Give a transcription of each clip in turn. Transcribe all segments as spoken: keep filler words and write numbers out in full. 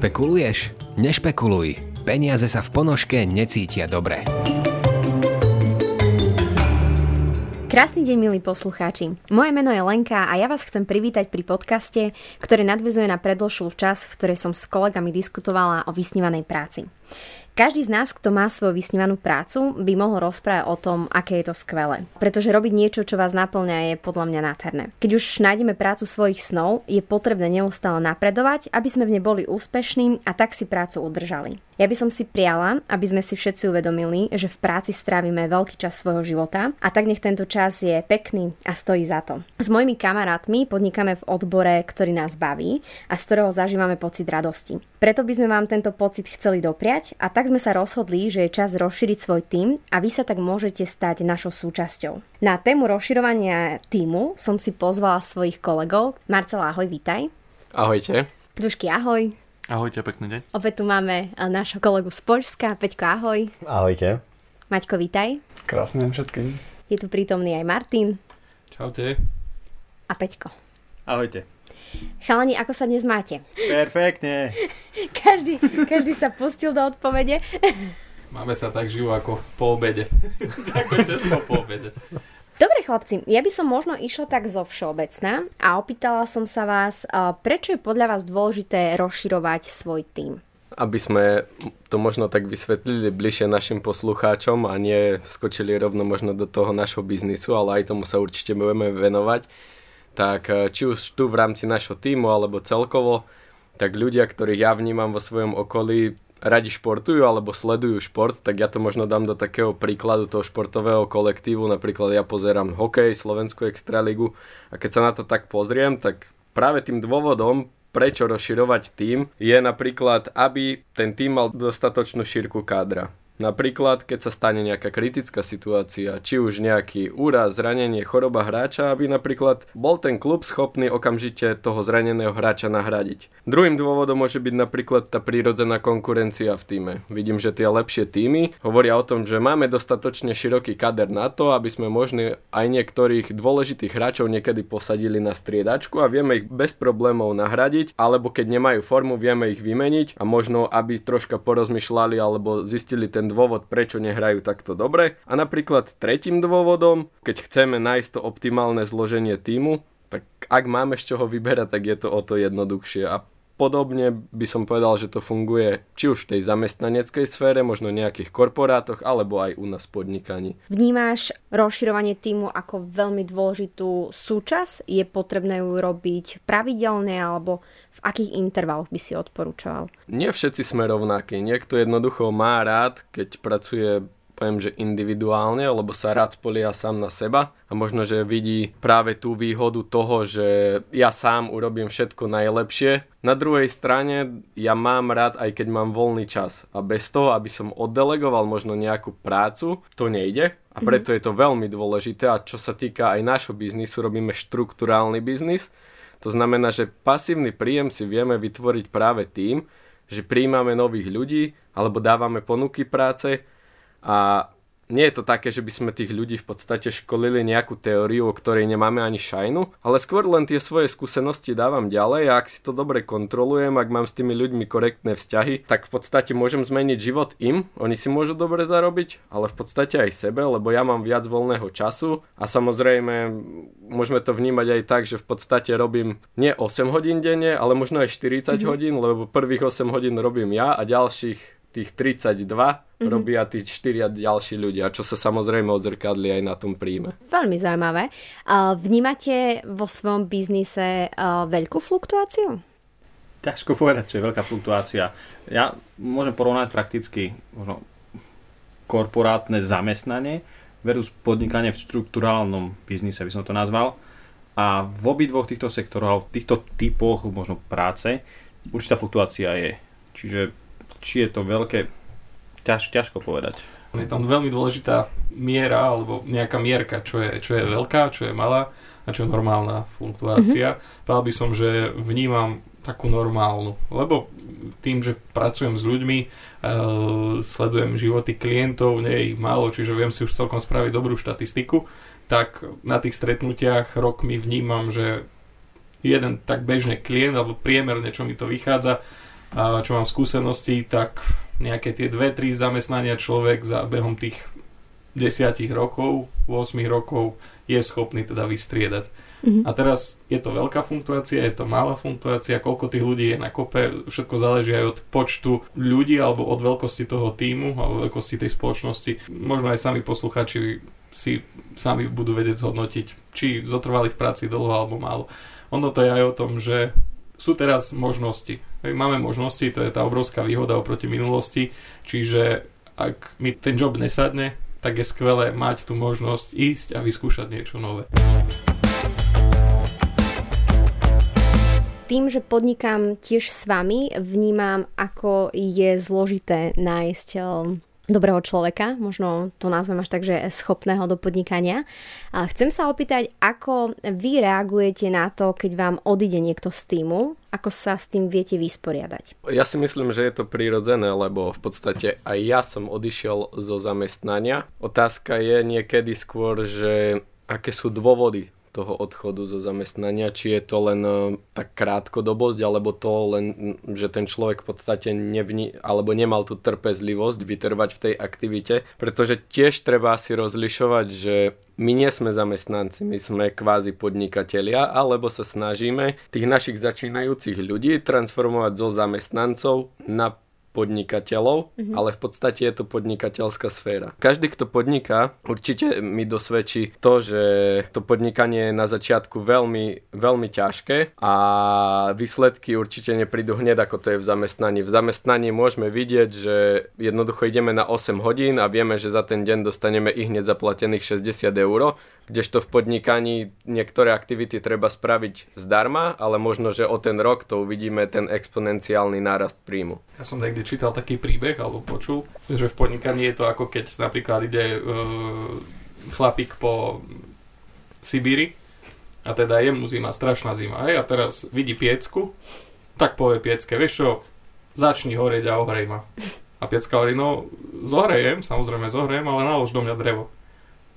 Špekuluješ? Nešpekuluj. Peniaze sa v ponožke necítia dobre. Krásny deň, milí poslucháči. Moje meno je Lenka a ja vás chcem privítať pri podcaste, ktorý nadväzuje na predložšiu časť, v ktorej som s kolegami diskutovala o vysnívanej práci. Každý z nás, kto má svoju vysnívanú prácu, by mohol rozprávať o tom, aké je to skvelé. Pretože robiť niečo, čo vás naplňa, je podľa mňa nádherné. Keď už nájdeme prácu svojich snov, je potrebné neustále napredovať, aby sme v nej boli úspešní a tak si prácu udržali. Ja by som si priala, aby sme si všetci uvedomili, že v práci strávime veľký čas svojho života a tak nech tento čas je pekný a stojí za to. S mojimi kamarátmi podnikáme v odbore, ktorý nás baví a z ktorého zažívame pocit radosti. Preto by sme vám tento pocit chceli dopriať a tak sme sa rozhodli, že je čas rozšíriť svoj tím a vy sa tak môžete stať našou súčasťou. Na tému rozširovania tímu som si pozvala svojich kolegov. Marcela, ahoj, vítaj. Ahojte. Dušky, ahoj. Ahojte, pekný deň. Opäť tu máme nášho kolegu z Poľska. Peťko, ahoj. Ahojte. Maťko, vítaj. Krásny deň všetkým. Je tu prítomný aj Martin. Čaute. A Peťko. Ahojte. Chalani, ako sa dnes máte? Perfektne. Každý, každý sa pustil do odpovede. Máme sa tak živo ako po obede. Ako často po obede. Dobre chlapci, ja by som možno išla tak zo všeobecná a opýtala som sa vás, prečo je podľa vás dôležité rozširovať svoj tím? Aby sme to možno tak vysvetlili bližšie našim poslucháčom a nie skočili rovno možno do toho našho biznisu, ale aj tomu sa určite budeme venovať. Tak či už tu v rámci našho tímu alebo celkovo, tak ľudia, ktorých ja vnímam vo svojom okolí, radi športujú alebo sledujú šport, tak ja to možno dám do takého príkladu toho športového kolektívu. Napríklad ja pozerám hokej, Slovenskú extraligu a keď sa na to tak pozriem, tak práve tým dôvodom, prečo rozširovať tím, je napríklad, aby ten tím mal dostatočnú šírku kádra. Napríklad, keď sa stane nejaká kritická situácia, či už nejaký úraz, zranenie, choroba hráča, aby napríklad bol ten klub schopný okamžite toho zraneného hráča nahradiť. Druhým dôvodom môže byť napríklad tá prírodzená konkurencia v tíme. Vidím, že tie lepšie týmy hovoria o tom, že máme dostatočne široký kader na to, aby sme možno aj niektorých dôležitých hráčov niekedy posadili na striedačku a vieme ich bez problémov nahradiť, alebo keď nemajú formu, vieme ich vymeniť a možno, aby troška porozmýšľali alebo zistili ten dôvod, prečo nehrajú takto dobre. A napríklad tretím dôvodom, keď chceme nájsť to optimálne zloženie tímu, tak ak máme z čoho vyberať, tak je to o to jednoduchšie. A podobne by som povedal, že to funguje či už v tej zamestnaneckej sfére, možno nejakých korporátoch, alebo aj u nás podnikaní. Vnímáš rozširovanie tímu ako veľmi dôležitú súčasť? Je potrebné ju robiť pravidelne alebo v akých intervaloch by si odporúčal? Nie všetci sme rovnakí. Niekto jednoducho má rád, keď pracuje, poviem, že individuálne, lebo sa rád spolieha sám na seba a možno, že vidí práve tú výhodu toho, že ja sám urobím všetko najlepšie. Na druhej strane ja mám rád, aj keď mám voľný čas a bez toho, aby som oddelegoval možno nejakú prácu, to nejde a preto je to veľmi dôležité. A čo sa týka aj nášho biznisu, robíme štrukturálny biznis. To znamená, že pasívny príjem si vieme vytvoriť práve tým, že prijímame nových ľudí alebo dávame ponuky práce a nie je to také, že by sme tých ľudí v podstate školili nejakú teóriu, o ktorej nemáme ani šajnu, ale skôr len tie svoje skúsenosti dávam ďalej a ak si to dobre kontrolujem, ak mám s tými ľuďmi korektné vzťahy, tak v podstate môžem zmeniť život im, oni si môžu dobre zarobiť, ale v podstate aj sebe, lebo ja mám viac voľného času a samozrejme môžeme to vnímať aj tak, že v podstate robím nie osem hodín denne, ale možno aj štyridsať mm-hmm. hodín, lebo prvých osem hodín robím ja a ďalších tých tridsaťdva mm-hmm. robia tí štyria ďalší ľudia, čo sa samozrejme odzrkadli aj na tom príjme. Veľmi zaujímavé. Vnímate vo svojom biznise veľkú fluktuáciu? Ťažko povedať, čo je veľká fluktuácia. Ja môžem porovnať prakticky možno korporátne zamestnanie versus podnikanie v štrukturálnom biznise, by som to nazval. A v obidvoch týchto sektoroch, v týchto typoch možno práce, určitá fluktuácia je. Čiže či je to veľké, ťaž, ťažko povedať. Je tam veľmi dôležitá miera, alebo nejaká mierka, čo je, čo je veľká, čo je malá a čo je normálna fluktuácia. Mm-hmm. Povedal by som, že vnímam takú normálnu, lebo tým, že pracujem s ľuďmi, e, sledujem životy klientov, nie je ich málo, čiže viem si už celkom spraviť dobrú štatistiku, tak na tých stretnutiach rokmi vnímam, že jeden tak bežný klient, alebo priemerne, čo mi to vychádza, čo mám skúsenosti, tak nejaké tie dve tri zamestnania človek za behom tých desiatich rokov, ôsmich rokov je schopný teda vystriedať. Mm-hmm. A teraz je to veľká fluktuácia, je to malá fluktuácia, koľko tých ľudí je na kope, všetko záleží aj od počtu ľudí alebo od veľkosti toho tímu alebo veľkosti tej spoločnosti. Možno aj sami posluchači si sami budú vedieť zhodnotiť, či zotrvali v práci dlho alebo málo. Ono to je aj o tom, že sú teraz možnosti. Máme možnosti, to je tá obrovská výhoda oproti minulosti, čiže ak mi ten job nesadne, tak je skvelé mať tú možnosť ísť a vyskúšať niečo nové. Tým, že podnikám tiež s vami, vnímam, ako je zložité nájsť dobrého človeka, možno to nazvem až tak, že schopného do podnikania. A chcem sa opýtať, ako vy reagujete na to, keď vám odíde niekto z týmu, ako sa s tým viete vysporiadať? Ja si myslím, že je to prirodzené, lebo v podstate aj ja som odišiel zo zamestnania. Otázka je niekedy skôr, že aké sú dôvody toho odchodu zo zamestnania, či je to len tak krátkodobosť, alebo to len, že ten človek v podstate nevní, alebo nemal tú trpezlivosť vytrvať v tej aktivite, pretože tiež treba si rozlišovať, že my nie sme zamestnanci, my sme kvázi podnikatelia, alebo sa snažíme tých našich začínajúcich ľudí transformovať zo zamestnancov na podnikateľov, mm-hmm. ale v podstate je to podnikateľská sféra. Každý, kto podniká, určite mi dosvedčí to, že to podnikanie je na začiatku veľmi, veľmi ťažké a výsledky určite neprídu hneď, ako to je v zamestnaní. V zamestnaní môžeme vidieť, že jednoducho ideme na osem hodín a vieme, že za ten deň dostaneme i hneď zaplatených šesťdesiat eur, kdežto v podnikaní niektoré aktivity treba spraviť zdarma, ale možno, že o ten rok to uvidíme ten exponenciálny nárast príjmu. Ja som niekde čítal taký príbeh, alebo počul, že v podnikaní je to ako keď napríklad ide e, chlapík po Sibíri a teda je mu zima, strašná zima. Hej? A teraz vidí piecku, tak povie piecke, vieš čo, začni horeť a ohrej ma. A piecka hovorí, no zohrejem, samozrejme zohrejem, ale nalož do mňa drevo.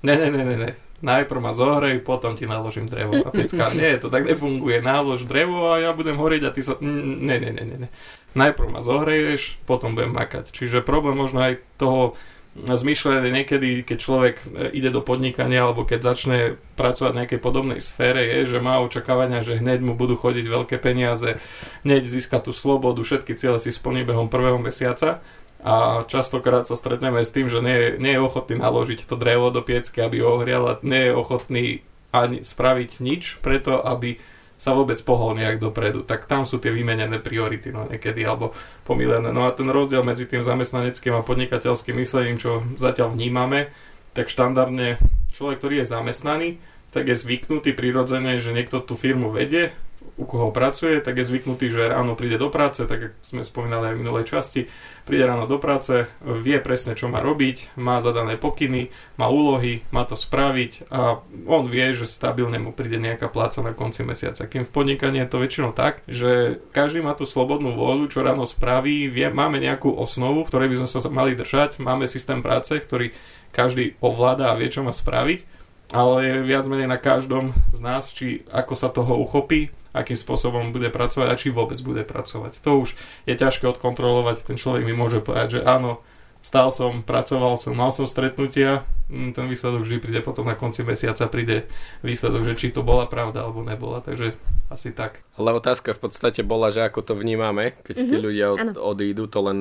Ne, ne, ne, ne, ne. Najprv ma zohrej, potom ti naložím drevo. A piecka, nie, to tak nefunguje. Nalož drevo a ja budem horieť a ty sa... Ne, ne, ne, ne. Najprv ma zohreješ, potom budem makať. Čiže problém možno aj toho zmyšľania niekedy, keď človek ide do podnikania alebo keď začne pracovať v nejakej podobnej sfére, je, že má očakávania, že hneď mu budú chodiť veľké peniaze, hneď získa tú slobodu, všetky ciele si splní behom prvého mesiaca. A častokrát sa stretneme s tým, že nie, nie je ochotný naložiť to drevo do piecky, aby ho ohriala, nie je ochotný ani spraviť nič preto, aby sa vôbec pohol nejak dopredu. Tak tam sú tie vymenené priority, no niekedy, alebo pomílené. No a ten rozdiel medzi tým zamestnaneckým a podnikateľským myslením, čo zatiaľ vnímame, tak štandardne človek, ktorý je zamestnaný, tak je zvyknutý prirodzene, že niekto tú firmu vedie, u koho pracuje, tak je zvyknutý, že ráno príde do práce, tak ako sme spomínali aj v minulej časti, príde ráno do práce, vie presne, čo má robiť, má zadané pokyny, má úlohy, má to spraviť a on vie, že stabilne mu príde nejaká pláca na konci mesiaca. Kým v podnikaní je to väčšinou tak, že každý má tú slobodnú vôľu, čo ráno spraví, vie, máme nejakú osnovu, v ktorej by sme sa mali držať, máme systém práce, ktorý každý ovláda a vie, čo má spraviť, ale viac menej na každom z nás, či ako sa toho uchopí, akým spôsobom bude pracovať a či vôbec bude pracovať. To už je ťažké odkontrolovať, ten človek mi môže povedať, že áno, stál som, pracoval som, mal som stretnutia, ten výsledok vždy príde potom na konci mesiaca, príde výsledok, že či to bola pravda alebo nebola, takže asi tak. Ale otázka v podstate bola, že ako to vnímame, keď mm-hmm. tí ľudia od- odídu, to len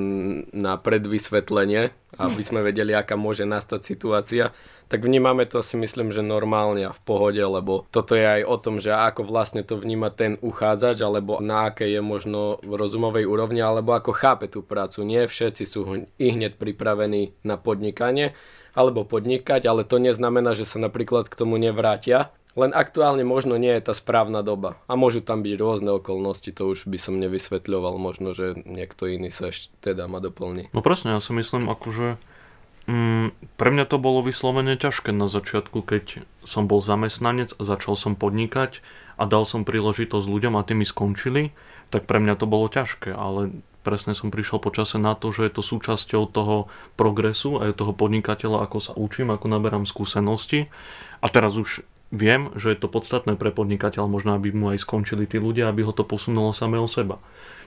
na predvysvetlenie, aby sme vedeli, aká môže nastať situácia. Tak vnímame to si myslím, že normálne a v pohode, lebo toto je aj o tom, že ako vlastne to vníma ten uchádzač, alebo na akej je možno v rozumovej úrovni, alebo ako chápe tú prácu. Nie všetci sú i hneď pripravení na podnikanie, alebo podnikať, ale to neznamená, že sa napríklad k tomu nevrátia. Len aktuálne možno nie je tá správna doba. A môžu tam byť rôzne okolnosti, to už by som nevysvetľoval, možno, že niekto iný sa ešte teda ma doplní. No presne, ja si myslím, akože... Mm, pre mňa to bolo vyslovene ťažké na začiatku, keď som bol zamestnanec a začal som podnikať a dal som príležitosť ľuďom a tí mi skončili, tak pre mňa to bolo ťažké, ale presne som prišiel po čase na to, že je to súčasťou toho progresu a toho podnikateľa, ako sa učím, ako naberám skúsenosti a teraz už viem, že je to podstatné pre podnikateľa, možno aby mu aj skončili tí ľudia, aby ho to posunulo samého seba.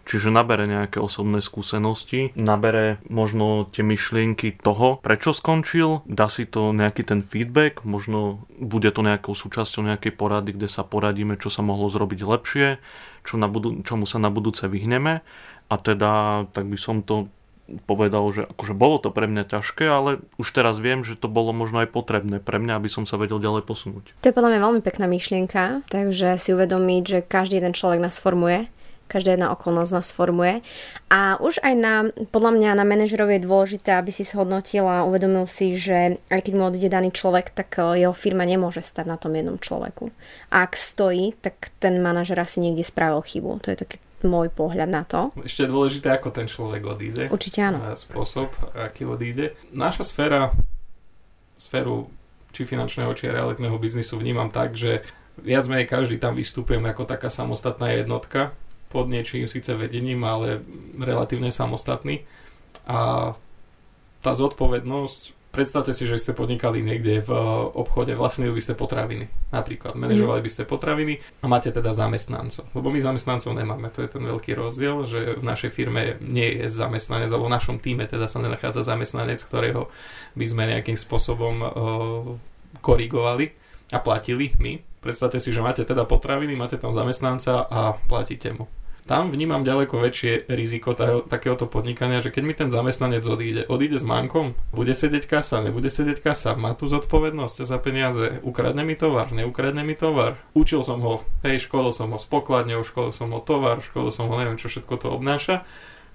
Čiže nabere nejaké osobné skúsenosti, nabere možno tie myšlienky toho, prečo skončil, dá si to nejaký ten feedback, možno bude to nejakou súčasťou nejakej porady, kde sa poradíme, čo sa mohlo zrobiť lepšie, čo na budu- čomu sa na budúce vyhneme. A teda, tak by som to povedal, že akože bolo to pre mňa ťažké, ale už teraz viem, že to bolo možno aj potrebné pre mňa, aby som sa vedel ďalej posunúť. To je podľa mňa veľmi pekná myšlienka, takže si uvedomiť, že každý jeden človek nás formuje. Každá jedna okolnosť nás formuje. A už aj na, podľa mňa na manažerovi je dôležité, aby si zhodnotila a uvedomil si, že aj keď mu odíde daný človek, tak jeho firma nemôže stať na tom jednom človeku. A ak stojí, tak ten manažer asi niekde spravil chybu. To je taký môj pohľad na to. Ešte je dôležité, ako ten človek odíde. Určite áno. A spôsob, aký odíde. Naša sféra, sféru či finančného, či realitného biznisu vnímam tak, že viac menej každý tam vystupujem ako taká samostatná jednotka. Pod niečím síce vedením, ale relatívne samostatný. A tá zodpovednosť, predstavte si, že ste podnikali niekde v obchode, vlastnili by ste potraviny. Napríklad, manažovali by ste potraviny a máte teda zamestnancov. Lebo my zamestnancov nemáme, to je ten veľký rozdiel, že v našej firme nie je zamestnanec, alebo v našom týme teda sa nenachádza zamestnanec, ktorého by sme nejakým spôsobom uh, korigovali a platili my. Predstavte si, že máte teda potraviny, máte tam zamestnanca a platíte mu. Tam vnímam ďaleko väčšie riziko taj, takéhoto podnikania, že keď mi ten zamestnanec odíde, odíde s mankom, bude sedieť kasa, nebude sedieť kasa, má tu zodpovednosť za peniaze, ukradne mi tovar, neukradne mi tovar. Učil som ho, hej, školil som ho s pokladňou, školil som ho tovar, školil som ho, neviem čo všetko to obnáša,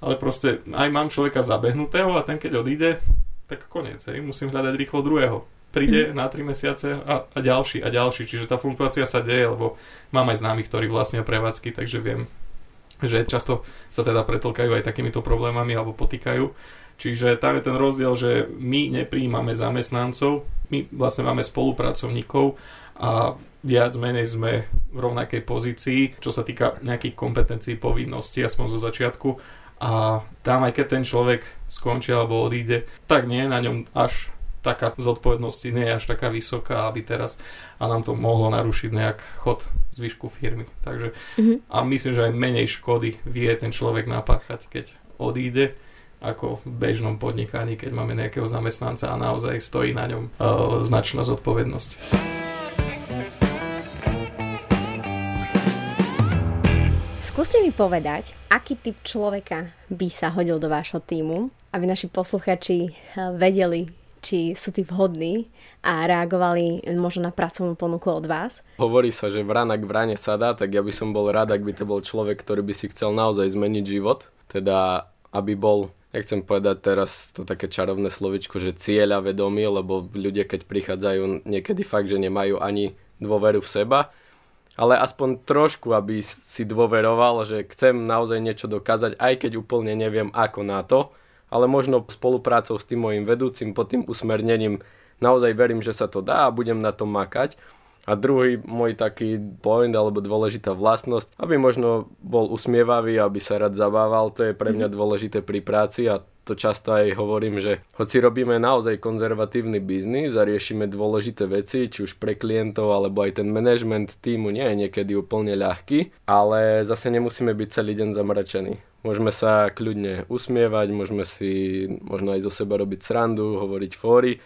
ale proste aj mám človeka zabehnutého a ten keď odíde, tak koniec, hej, musím hľadať rýchlo druhého. Príde na tri mesiace a, a ďalší a ďalší. Čiže tá fluktuácia sa deje, lebo mám aj známych, ktorí vlastnia prevádzky, takže viem, že často sa teda pretlkajú aj takýmito problémami alebo potýkajú. Čiže tam je ten rozdiel, že my neprijímame zamestnancov, my vlastne máme spolupracovníkov a viac menej sme v rovnakej pozícii, čo sa týka nejakých kompetencií, povinností, aspoň zo začiatku. A tam aj keď ten človek skončí alebo odíde, tak nie na ňom až taká zodpovednosť nie je až taká vysoká, aby teraz a nám to mohlo narušiť nejak chod zvyšku firmy. Takže mm-hmm. a myslím, že aj menej škody vie ten človek napáchať, keď odíde, ako v bežnom podnikaní, keď máme nejakého zamestnanca a naozaj stojí na ňom e, značná zodpovednosť. Skúste mi povedať, aký typ človeka by sa hodil do vášho tímu, aby naši posluchači vedeli, či sú tí vhodní a reagovali možno na pracovnú ponuku od vás? Hovorí sa, že vranak vrane sadá, tak ja by som bol rád, ak by to bol človek, ktorý by si chcel naozaj zmeniť život. Teda, aby bol, nechcem povedať teraz to také čarovné slovičko, že cieľa vedomý, lebo ľudia, keď prichádzajú, niekedy fakt, že nemajú ani dôveru v seba, ale aspoň trošku, aby si dôveroval, že chcem naozaj niečo dokázať, aj keď úplne neviem ako na to, ale možno spoluprácou s tým mojim vedúcim, pod tým usmernením naozaj verím, že sa to dá a budem na tom makať. A druhý môj taký point alebo dôležitá vlastnosť, aby možno bol usmievavý, aby sa rád zabával, to je pre mňa dôležité pri práci a to často aj hovorím, že hoci robíme naozaj konzervatívny biznis a riešime dôležité veci, či už pre klientov, alebo aj ten management týmu nie je niekedy úplne ľahký, ale zase nemusíme byť celý deň zamračení. Môžeme sa kľudne usmievať, môžeme si možno aj zo seba robiť srandu, hovoriť fóry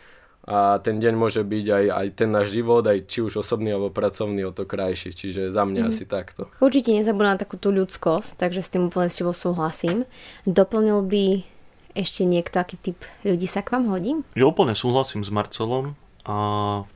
a ten deň môže byť aj, aj ten náš život, aj či už osobný alebo pracovný, o to krajší, čiže za mňa mm. asi takto. Určite nezabudná na takú tú ľudskosť, takže s tým úplne s tebou súhlasím. Doplnil by ešte niekto, aký typ ľudí sa k vám hodí? Ja úplne súhlasím s Marcelom. A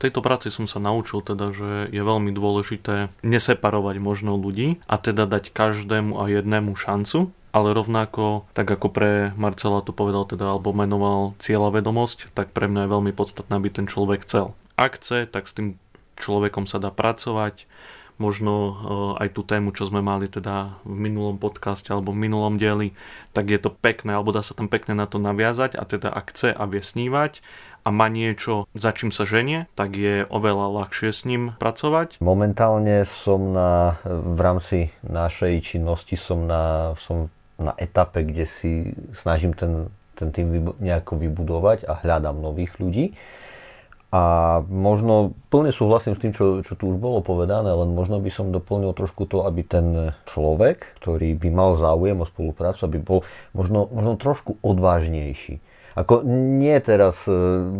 v tejto práci som sa naučil teda, že je veľmi dôležité neseparovať možno ľudí a teda dať každému a jednému šancu, ale rovnako, tak ako pre Marcela to povedal teda, alebo menoval cieľavedomosť, tak pre mňa je veľmi podstatné, aby ten človek chcel. Ak chce, tak s tým človekom sa dá pracovať, možno aj tú tému, čo sme mali teda v minulom podcaste alebo v minulom dieli, tak je to pekné, alebo dá sa tam pekne na to naviazať a teda ak chce a vie snívať a má niečo, za čím sa ženie, tak je oveľa ľahšie s ním pracovať. Momentálne som na, v rámci našej činnosti som na, som na etape, kde si snažím ten, ten tým nejako vybudovať a hľadám nových ľudí. A možno plne súhlasím s tým, čo, čo tu už bolo povedané, len možno by som doplnil trošku to, aby ten človek, ktorý by mal záujem o spoluprácu, aby bol možno, možno trošku odvážnejší. Ako nie teraz,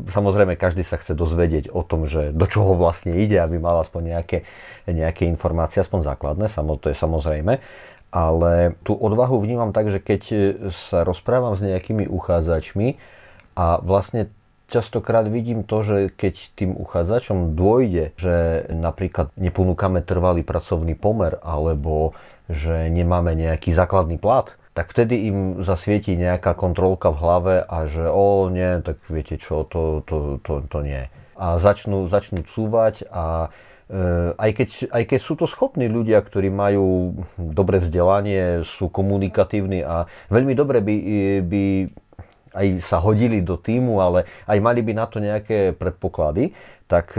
samozrejme každý sa chce dozvedieť o tom, že do čoho vlastne ide, aby mal aspoň nejaké, nejaké informácie, aspoň základné, to je samozrejme. Ale tú odvahu vnímam tak, že keď sa rozprávam s nejakými uchádzačmi a vlastne častokrát vidím to, že keď tým uchádzačom dôjde, že napríklad neponúkame trvalý pracovný pomer alebo že nemáme nejaký základný plat, tak vtedy im zasvietí nejaká kontrolka v hlave a že o nie, tak viete čo, to, to, to, to nie. A začnú, začnú cúvať a e, aj, keď, aj keď sú to schopní ľudia, ktorí majú dobré vzdelanie, sú komunikatívni a veľmi dobre by... by aj sa hodili do tímu, ale aj mali by na to nejaké predpoklady, tak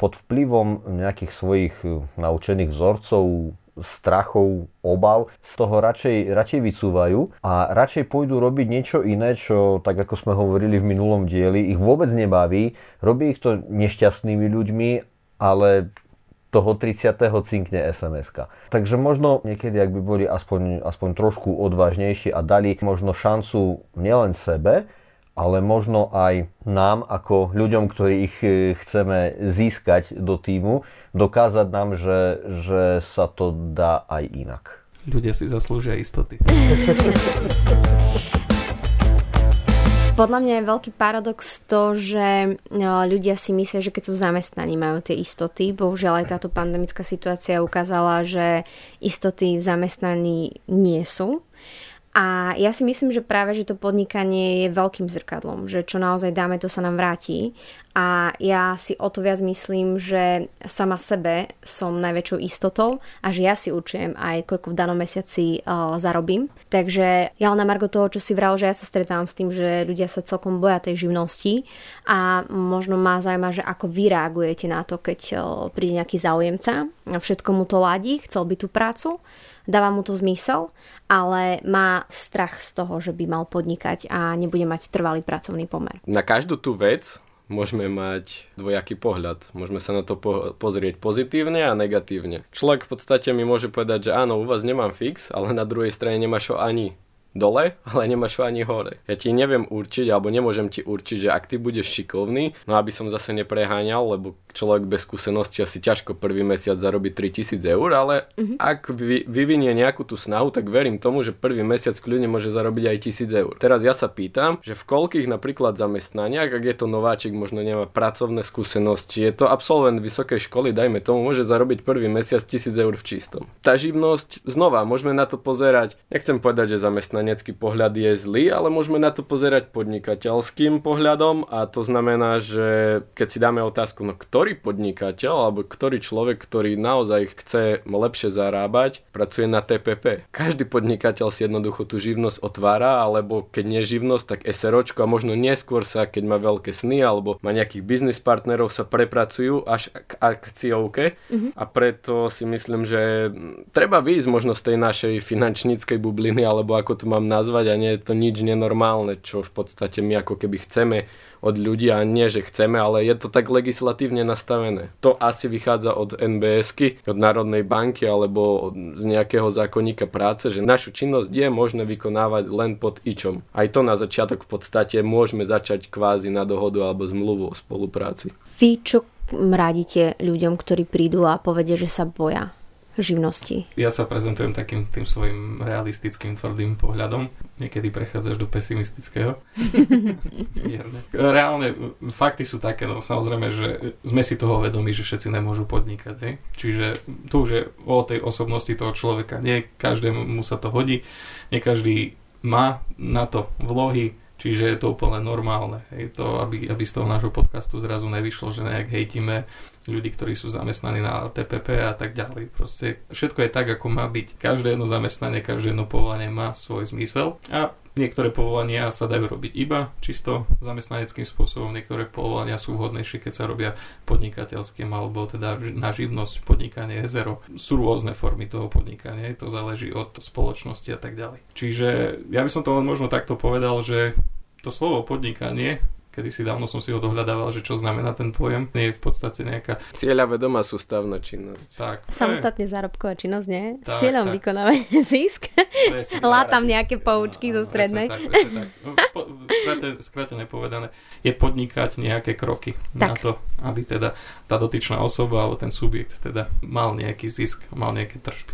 pod vplyvom nejakých svojich naučených vzorcov, strachov, obav, z toho radšej, radšej vycúvajú a radšej pôjdu robiť niečo iné, čo, tak ako sme hovorili v minulom dieli, ich vôbec nebaví, robí ich to nešťastnými ľuďmi, ale toho tridsiateho cinkne es em eska. Takže možno niekedy, ak by boli aspoň, aspoň trošku odvážnejší a dali možno šancu nielen sebe, ale možno aj nám, ako ľuďom, ktorých chceme získať do tímu, dokázať nám, že, že sa to dá aj inak. Ľudia si zaslúžia istoty. Podľa mňa je veľký paradox to, že ľudia si myslia, že keď sú zamestnaní, majú tie istoty. Bohužiaľ aj táto pandemická situácia ukázala, že istoty v zamestnaní nie sú. A ja si myslím, že práve, že to podnikanie je veľkým zrkadlom, že čo naozaj dáme, to sa nám vráti. A ja si o to viac myslím, že sama sebe som najväčšou istotou a že ja si určujem aj koľko v danom mesiaci uh, zarobím. Takže ja len na margo toho, čo si vral, že ja sa stretávam s tým, že ľudia sa celkom boja tej živnosti a možno má zaujíma, že ako vy reagujete na to, keď uh, príde nejaký záujemca, všetko mu to ladí, chcel by tú prácu, dáva mu to zmysel, ale má strach z toho, že by mal podnikať a nebude mať trvalý pracovný pomer. Na každú tú vec môžeme mať dvojaký pohľad. Môžeme sa na to po- pozrieť pozitívne a negatívne. Človek v podstate mi môže povedať, že áno, u vás nemám fix, ale na druhej strane nemáš ho ani dole, ale nemáš ho ani hore. Ja ti neviem určiť, alebo nemôžem ti určiť, že ak ty budeš šikovný, no aby som zase nepreháňal, lebo človek bez skúsenosti asi ťažko prvý mesiac zarobí tritisíc eur, ale mm-hmm. ak vy- vyvinie nejakú tú snahu, tak verím tomu, že prvý mesiac kľudne môže zarobiť aj tisíc eur. Teraz ja sa pýtam, že v koľkých napríklad zamestnaniach, ak je to nováčik, možno nemá pracovné skúsenosti, je to absolvent vysokej školy, dajme tomu, môže zarobiť prvý mesiac tisíc eur v čistom. Tá živnosť, znova môžeme na to pozerať. Nechcem povedať, že zamestnanecký pohľad je zlý, ale môžeme na to pozerať podnikateľským pohľadom a to znamená, že keď si dáme otázku, no ktorý podnikateľ alebo ktorý človek, ktorý naozaj chce lepšie zarábať, pracuje na té pé pé. Každý podnikateľ si jednoducho tú živnosť otvára, alebo keď nie živnosť, tak SROčko a možno neskôr sa, keď má veľké sny alebo má nejakých biznis partnerov, sa prepracujú až k akciovke mm-hmm. a preto si myslím, že treba vyjsť možno z tej našej finančníckej bubliny, alebo ako to mám nazvať, a nie je to nič nenormálne, čo v podstate my ako keby chceme od ľudí a nie, že chceme, ale je to tak legislatívne nastavené. To asi vychádza od en bé esky, od Národnej banky alebo z nejakého zákonníka práce, že našu činnosť je možné vykonávať len pod ičom. Aj to na začiatok v podstate môžeme začať kvázi na dohodu alebo zmluvu o spolupráci. Vy čo radíte ľuďom, ktorí prídu a povedia, že sa boja živnosti? Ja sa prezentujem takým tým svojim realistickým tvrdým pohľadom. Niekedy prechádzaš do pesimistického. Mierne. Reálne fakty sú také, no samozrejme, že sme si toho vedomi, že všetci nemôžu podnikať. Hej? Čiže tu už je o tej osobnosti toho človeka. Nie každému sa to hodí. Nie každý má na to vlohy. Čiže je to úplne normálne. Hej? To, aby, aby z toho nášho podcastu zrazu nevyšlo, že nejak hejtime ľudí, ktorí sú zamestnaní na té pé pé a tak ďalej. Proste všetko je tak, ako má byť. Každé jedno zamestnanie, každé jedno povolanie má svoj zmysel a niektoré povolania sa dajú robiť iba čisto zamestnaneckým spôsobom, niektoré povolania sú vhodnejšie, keď sa robia podnikateľským alebo teda na živnosť, podnikanie zero. Sú rôzne formy toho podnikania, to záleží od spoločnosti a tak ďalej. Čiže ja by som to len možno takto povedal, že to slovo podnikanie Kedysi dávno som si ho dohľadával, že čo znamená ten pojem. Nie je v podstate nejaká... Cieľa vedomá sústavná činnosť. Tak. Samostatne zárobková činnosť, nie? Tak, s cieľom tak. Vykonávania zisk. Látam nejaké poučky no, zo strednej. Presne tak, presne tak. Po, skrátené, skrátené povedané, je podnikať nejaké kroky tak. Na to, aby teda tá dotyčná osoba alebo ten subjekt teda mal nejaký zisk, mal nejaké tržby.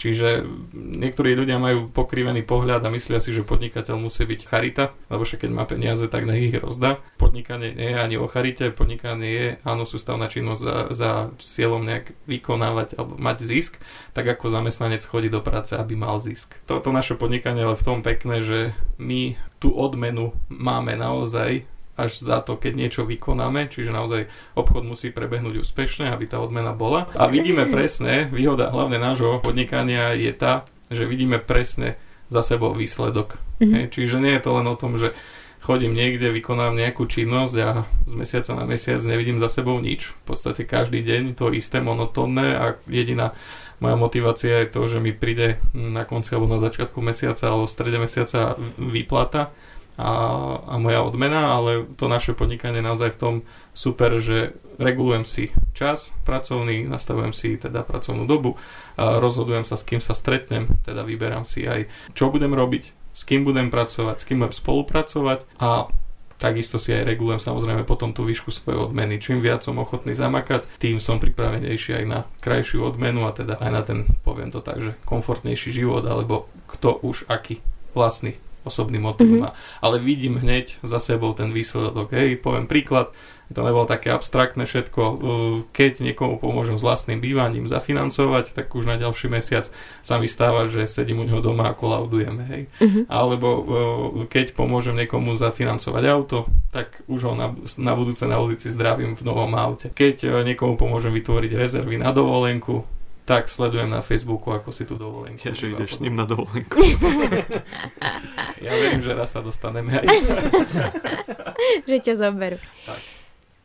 Čiže niektorí ľudia majú pokrivený pohľad a myslia si, že podnikateľ musí byť charita, lebo však keď má peniaze, tak nech ich rozdá. Podnikanie nie je ani o charite, podnikanie je, áno, sústavná činnosť za, za cieľom nejak vykonávať alebo mať zisk, tak ako zamestnanec chodí do práce, aby mal zisk. Toto naše podnikanie je v tom pekné, že my tú odmenu máme naozaj až za to, keď niečo vykonáme, čiže naozaj obchod musí prebehnúť úspešne, aby tá odmena bola. A vidíme presne, výhoda hlavne nášho podnikania je tá, že vidíme presne za sebou výsledok. Mm-hmm. Hej, čiže nie je to len o tom, že chodím niekde, vykonám nejakú činnosť a z mesiaca na mesiac nevidím za sebou nič. V podstate každý deň to isté, monotónne a jediná moja motivácia je to, že mi príde na konci alebo na začiatku mesiaca alebo v strede mesiaca výplata A, a moja odmena, ale to naše podnikanie naozaj v tom super, že regulujem si čas pracovný, nastavujem si teda pracovnú dobu, a rozhodujem sa, s kým sa stretnem, teda vyberám si aj, čo budem robiť, s kým budem pracovať, s kým budem spolupracovať a takisto si aj regulujem samozrejme potom tú výšku svojej odmeny. Čím viac som ochotný zamakať, tým som pripravenejší aj na krajšiu odmenu a teda aj na ten, poviem to tak, že komfortnejší život, alebo kto už aký vlastný osobný motiv má. Mm-hmm. Ale vidím hneď za sebou ten výsledok. Hej, poviem príklad, to nebolo také abstraktné všetko. Keď niekomu pomôžem s vlastným bývaním zafinancovať, tak už na ďalší mesiac sa mi stáva, že sedím u neho doma a kolaudujem. Hej. Mm-hmm. Alebo keď pomôžem niekomu zafinancovať auto, tak už ho na, na budúce na ulici zdravím v novom aute. Keď niekomu pomôžem vytvoriť rezervy na dovolenku, tak sledujem na Facebooku, ako si tu dovolenku. Ja, že ideš s ním na dovolenku. Ja verím, že raz sa dostaneme aj. Že ťa zoberú. Tak.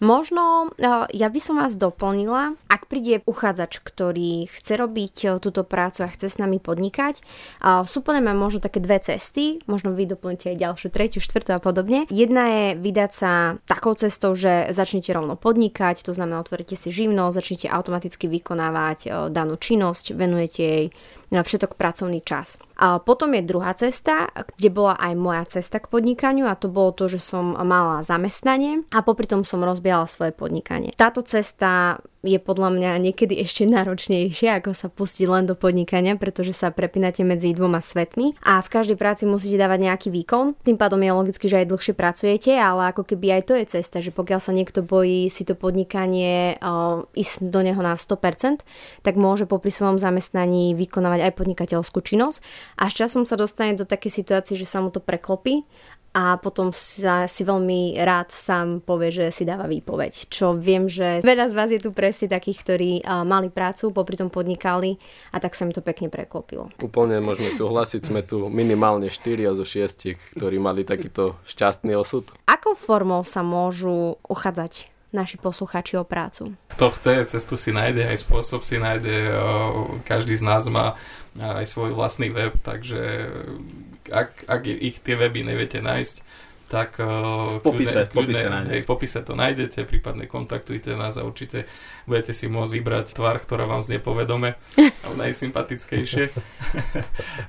Možno, ja by som vás doplnila, ak príde uchádzač, ktorý chce robiť túto prácu a chce s nami podnikať, sú podľa mňa možno také dve cesty, možno vy doplníte aj ďalšiu, tretiu, štvrtú a podobne. Jedna je vydať sa takou cestou, že začnete rovno podnikať, to znamená otvoríte si živnosť, začnete automaticky vykonávať danú činnosť, venujete jej na všetok pracovný čas. A potom je druhá cesta, kde bola aj moja cesta k podnikaniu a to bolo to, že som mala zamestnanie a popri tom som rozbiehal svoje podnikanie. Táto cesta je podľa mňa niekedy ešte náročnejšia, ako sa pustiť len do podnikania, pretože sa prepínate medzi dvoma svetmi a v každej práci musíte dávať nejaký výkon. Tým pádom je logicky, že aj dlhšie pracujete, ale ako keby aj to je cesta, že pokiaľ sa niekto bojí si to podnikanie o, ísť do neho na sto percent, tak môže popri svojom zamestnaní vykonávať aj podnikateľskú činnosť a s časom sa dostane do takej situácie, že sa mu to preklopí a potom sa si veľmi rád sám povie, že si dáva výpoveď. Čo viem, že veľa z vás je tu presne takých, ktorí uh, mali prácu, popri tom podnikali a tak sa mi to pekne preklopilo. Úplne môžeme súhlasiť, sme tu minimálne štyria zo šiestich, ktorí mali takýto šťastný osud. Akou formou sa môžu uchádzať naši poslucháči o prácu? Kto chce, cestu si nájde, aj spôsob si nájde. Každý z nás má aj svoj vlastný web, takže ak, ak ich tie weby neviete nájsť, tak v popise, kľudne, v popise, kľudne, hej, v popise to nájdete, prípadne kontaktujte nás a určite budete si môcť vybrať tvár, ktorá vám znie povedome a najsympatickejšie.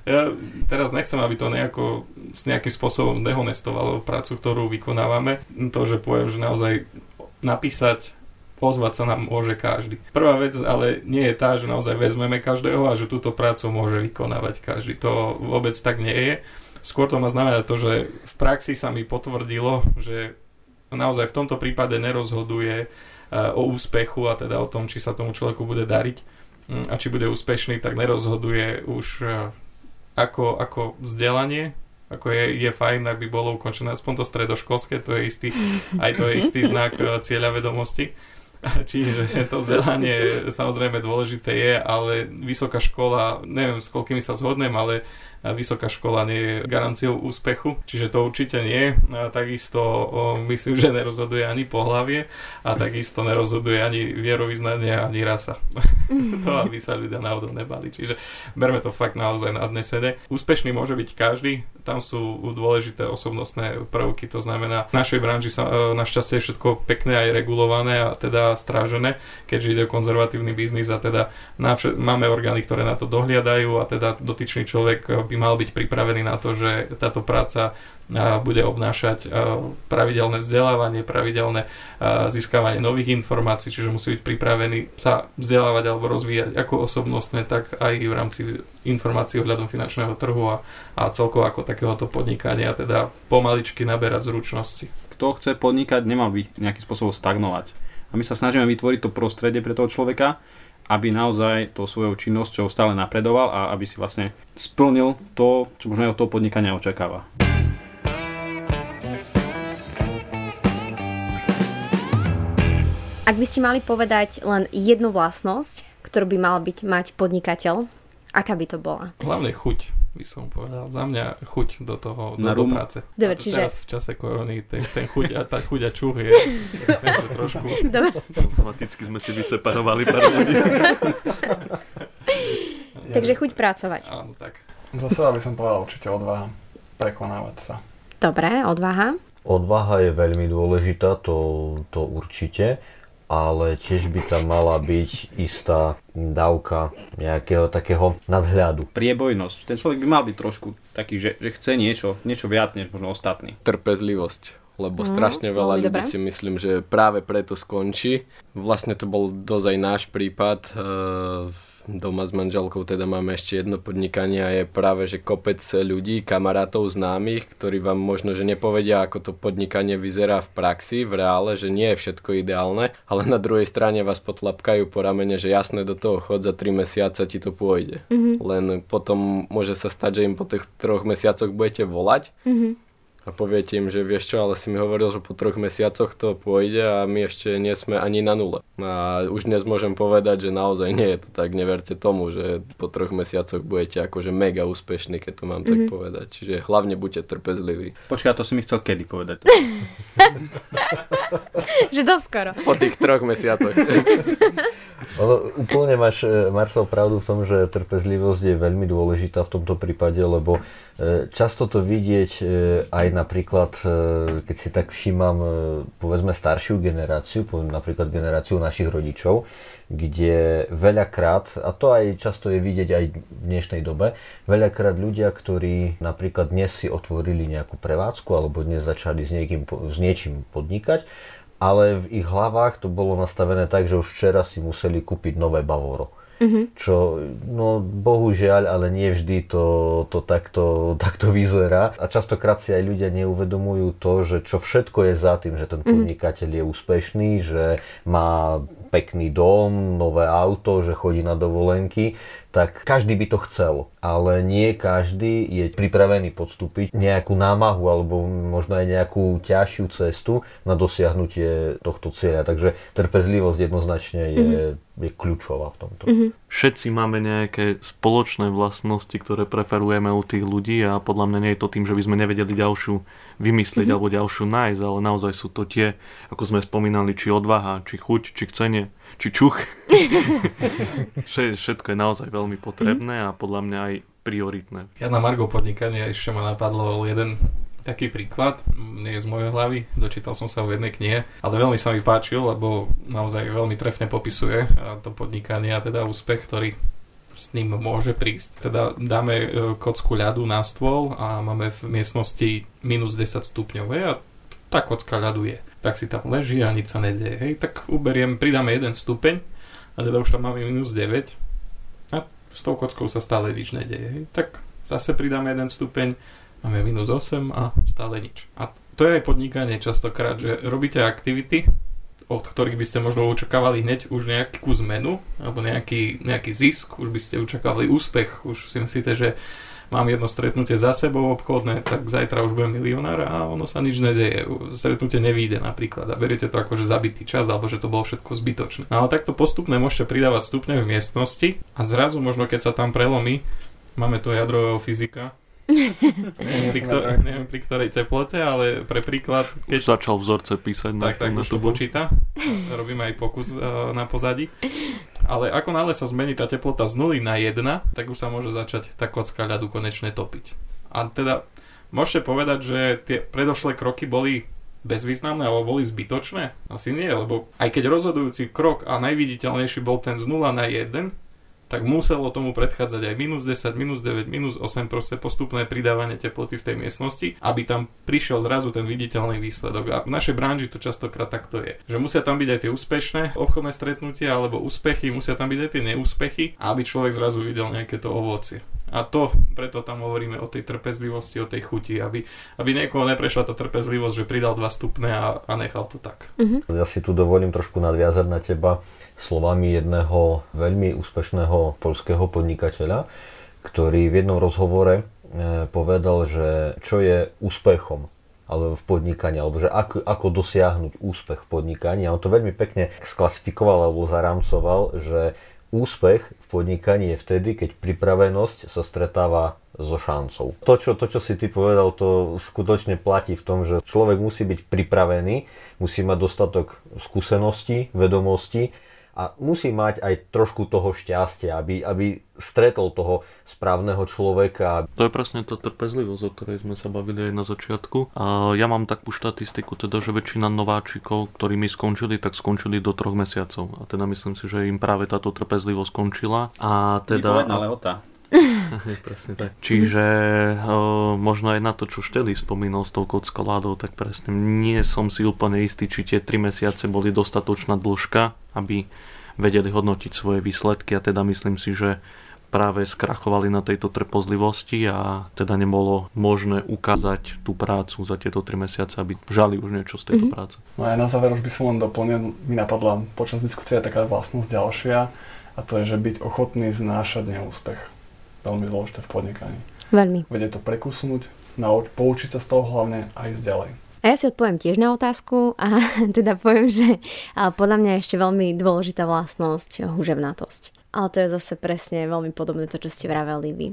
Ja teraz nechcem, aby to nejako s nejakým spôsobom dehonestovalo prácu, ktorú vykonávame. To, že poviem, že naozaj napísať, pozvať sa nám môže každý. Prvá vec ale nie je tá, že naozaj vezmeme každého a že túto prácu môže vykonávať každý. To vôbec tak nie je. Skôr to má znamená to, že v praxi sa mi potvrdilo, že naozaj v tomto prípade nerozhoduje o úspechu a teda o tom, či sa tomu človeku bude dariť a či bude úspešný, tak nerozhoduje už ako, ako vzdelanie. Ako je, je fajn, ak by bolo ukončené aspoň to stredoškolské, to je istý, aj to je istý znak cieľa vedomosti. Čiže to vzdelanie samozrejme dôležité je, ale vysoká škola, neviem s koľkými sa zhodnem, ale vysoká škola nie je garanciou úspechu, čiže to určite nie. A takisto myslím, že nerozhoduje ani pohlavie a takisto nerozhoduje ani vierovyznanie, ani rasa. Mm-hmm. To aby sa ľudia náhodou nebali. Čiže berme to fakt naozaj na dnesene. Úspešný môže byť každý, tam sú dôležité osobnostné prvky, to znamená, v našej branži sa našťastie je všetko pekné aj regulované a teda strážené, keďže ide o konzervatívny biznis a teda vš- máme orgány, ktoré na to dohliadajú a teda dotyčný človek by mal byť pripravený na to, že táto práca bude obnášať pravidelné vzdelávanie, pravidelné získavanie nových informácií, čiže musí byť pripravený sa vzdelávať alebo rozvíjať ako osobnostne, tak aj v rámci informácií ohľadom finančného trhu a, a celkovo ako takéhoto podnikania, teda pomaličky naberať zručnosti. Kto chce podnikať, nemá by nejakým spôsobom stagnovať. A my sa snažíme vytvoriť to prostredie pre toho človeka, aby naozaj to svojou činnosťou stále napredoval a aby si vlastne splnil to, čo možno aj od toho podnikania očakáva. Ak by ste mali povedať len jednu vlastnosť, ktorú by mal byť mať podnikateľ, aká by to bola? Hlavne chuť, by som povedal. Za mňa chuť do toho, do, do práce. Dobre, a čiže... teraz v čase korony ten, ten chuť a tá chuť a čuch je takže trošku... Dobre. Automaticky sme si vyseparovali pár ľudí. Takže chuť pracovať. Áno, tak. Za seba by som povedal určite odvaha. Prekonávať sa. Dobre, odvaha. Odvaha je veľmi dôležitá, to, to určite. Ale tiež by tam mala byť istá dávka nejakého takého nadhľadu. Priebojnosť. Ten človek by mal byť trošku taký, že, že chce niečo, niečo viac, než možno ostatní. Trpezlivosť. Lebo strašne mm, veľa ľudí dobré. Si myslím, že práve preto skončí. Vlastne to bol dosť aj náš prípad. Doma s manželkou teda máme ešte jedno podnikanie a je práve, že kopec ľudí, kamarátov, známych, ktorí vám možno, že nepovedia, ako to podnikanie vyzerá v praxi, v reále, že nie je všetko ideálne, ale na druhej strane vás potlapkajú po ramene, že jasné, do toho chod, za tri mesiace ti to pôjde. Mm-hmm. Len potom môže sa stať, že im po tých troch mesiacoch budete volať, mm-hmm. A poviete im, že vieš čo, ale si mi hovoril, že po troch mesiacoch to pôjde a my ešte nie sme ani na nule. A už dnes môžem povedať, že naozaj nie je to tak. Neverte tomu, že po troch mesiacoch budete akože mega úspešní, keď to mám mm-hmm. tak povedať. Čiže hlavne buďte trpezliví. Počkaj, to si mi chcel kedy povedať? Že doskoro. Po tých troch mesiacoch. No, úplne máš, Marcel, pravdu v tom, že trpezlivosť je veľmi dôležitá v tomto prípade, lebo často to vidieť aj napríklad, keď si tak všímam, povedzme staršiu generáciu, napríklad generáciu našich rodičov, kde veľakrát, a to aj často je vidieť aj v dnešnej dobe, veľakrát ľudia, ktorí napríklad dnes si otvorili nejakú prevádzku alebo dnes začali s, niekým, s niečím podnikať, ale v ich hlavách to bolo nastavené tak, že už včera si museli kúpiť nové Bavoro. Mm-hmm. Čo, no bohužiaľ, ale nie vždy to, to takto, takto vyzerá. A častokrát si aj ľudia neuvedomujú to, že čo všetko je za tým, že ten podnikateľ je úspešný, že má pekný dom, nové auto, že chodí na dovolenky. Tak každý by to chcel, ale nie každý je pripravený podstúpiť nejakú námahu alebo možno aj nejakú ťažšiu cestu na dosiahnutie tohto cieľa. Takže trpezlivosť jednoznačne je... Mm-hmm. je kľúčová v tomto. Mm-hmm. Všetci máme nejaké spoločné vlastnosti, ktoré preferujeme u tých ľudí a podľa mňa nie je to tým, že by sme nevedeli ďalšiu vymyslieť mm-hmm. alebo ďalšiu nájsť, ale naozaj sú to tie, ako sme spomínali, či odvaha, či chuť, či chcenie, či čuch. Všetko je naozaj veľmi potrebné mm-hmm. a podľa mňa aj prioritné. Ja na margo podnikania ešte ma napadlo jeden taký príklad, nie je z mojej hlavy, dočítal som sa v jednej knihe, ale veľmi sa mi páčil, lebo naozaj veľmi trefne popisuje to podnikanie a teda úspech, ktorý s ním môže prísť. Teda dáme kocku ľadu na stôl a máme v miestnosti minus desať stupňov a tá kocka ľadu je. Tak si tam leží a nič sa nedeje. Hej, tak uberiem, pridáme jeden stupeň a teda už tam máme minus deväť a s tou kockou sa stále nič nedeje. Hej, tak zase pridáme jeden stupeň, máme minus osem a stále nič. A to je aj podnikanie častokrát, že robíte aktivity, od ktorých by ste možno očakávali hneď už nejakú zmenu, alebo nejaký, nejaký zisk, už by ste očakávali úspech, už si myslíte, že mám jedno stretnutie za sebou obchodné, tak zajtra už budem milionár a ono sa nič nedeje. Stretnutie nevyjde napríklad a beriete to ako, že zabitý čas alebo že to bolo všetko zbytočné. No ale takto postupne môžete pridávať stupne v miestnosti a zrazu možno keď sa tam prelomí Máme tu jadrového fyzika. pri, ktor- neviem, pri ktorej teplote, ale pre príklad, keď už začal vzorce písať na tak, tak už tu počíta, robíme aj pokus uh, na pozadí, ale ako náhle sa zmení tá teplota z nuly na jeden, tak už sa môže začať tá kocka ľadu konečne topiť. A teda môžete povedať, že tie predošlé kroky boli bezvýznamné alebo boli zbytočné? Asi nie, lebo aj keď rozhodujúci krok a najviditeľnejší bol ten z nuly na jeden, tak muselo tomu predchádzať aj minus desať, minus deväť, minus osem, proste postupné pridávanie teploty v tej miestnosti, aby tam prišiel zrazu ten viditeľný výsledok. A v našej branži to častokrát takto je, že musia tam byť aj tie úspešné obchodné stretnutia alebo úspechy, musia tam byť aj tie neúspechy, aby človek zrazu videl nejaké to ovocie. A to, preto tam hovoríme o tej trpezlivosti, o tej chuti, aby, aby niekoho neprešla tá trpezlivosť, že pridal dva stupne a, a nechal to tak. Mhm. Ja si tu dovolím trošku nadviazať na teba slovami jedného veľmi úspešného poľského podnikateľa, ktorý v jednom rozhovore povedal, že čo je úspechom alebo v podnikaní, alebo že ako, ako dosiahnuť úspech v podnikaní. A on to veľmi pekne sklasifikoval alebo zarámcoval, že úspech v podnikaní je vtedy, keď pripravenosť sa stretáva so šancou. To čo, to, čo si ty povedal, to skutočne platí v tom, že človek musí byť pripravený, musí mať dostatok skúseností, vedomostí, a musí mať aj trošku toho šťastia, aby, aby stretol toho správneho človeka. To je presne tá trpezlivosť, o ktorej sme sa bavili aj na začiatku. A ja mám takú štatistiku, teda, že väčšina nováčikov, ktorí mi skončili, tak skončili do troch mesiacov. A teda myslím si, že im práve táto trpezlivosť skončila. A teda... Výpovedná lehota. Presne tak. Čiže o, možno aj na to, čo Šteli spomínal s tou kockoládou, tak presne nie som si úplne istý, či tie tri mesiace boli dostatočná dĺžka, aby vedeli hodnotiť svoje výsledky, a teda myslím si, že práve skrachovali na tejto trpezlivosti a teda nebolo možné ukázať tú prácu za tieto tri mesiace, aby žali už niečo z tejto mm-hmm. práce. No a na záver už by som len doplnil, mi napadla počas diskusie taká vlastnosť ďalšia, a to je, že byť ochotný znášať neúspech. Veľmi dôležité v podnikaní. Veľmi. Vedie to prekusnúť, nauč, poučiť sa z toho hlavne a ísť ďalej. A ja si odpoviem tiež na otázku a teda poviem, že podľa mňa je ešte veľmi dôležitá vlastnosť húževnatosť. Ale to je zase presne veľmi podobné to, čo ste vraveli vy.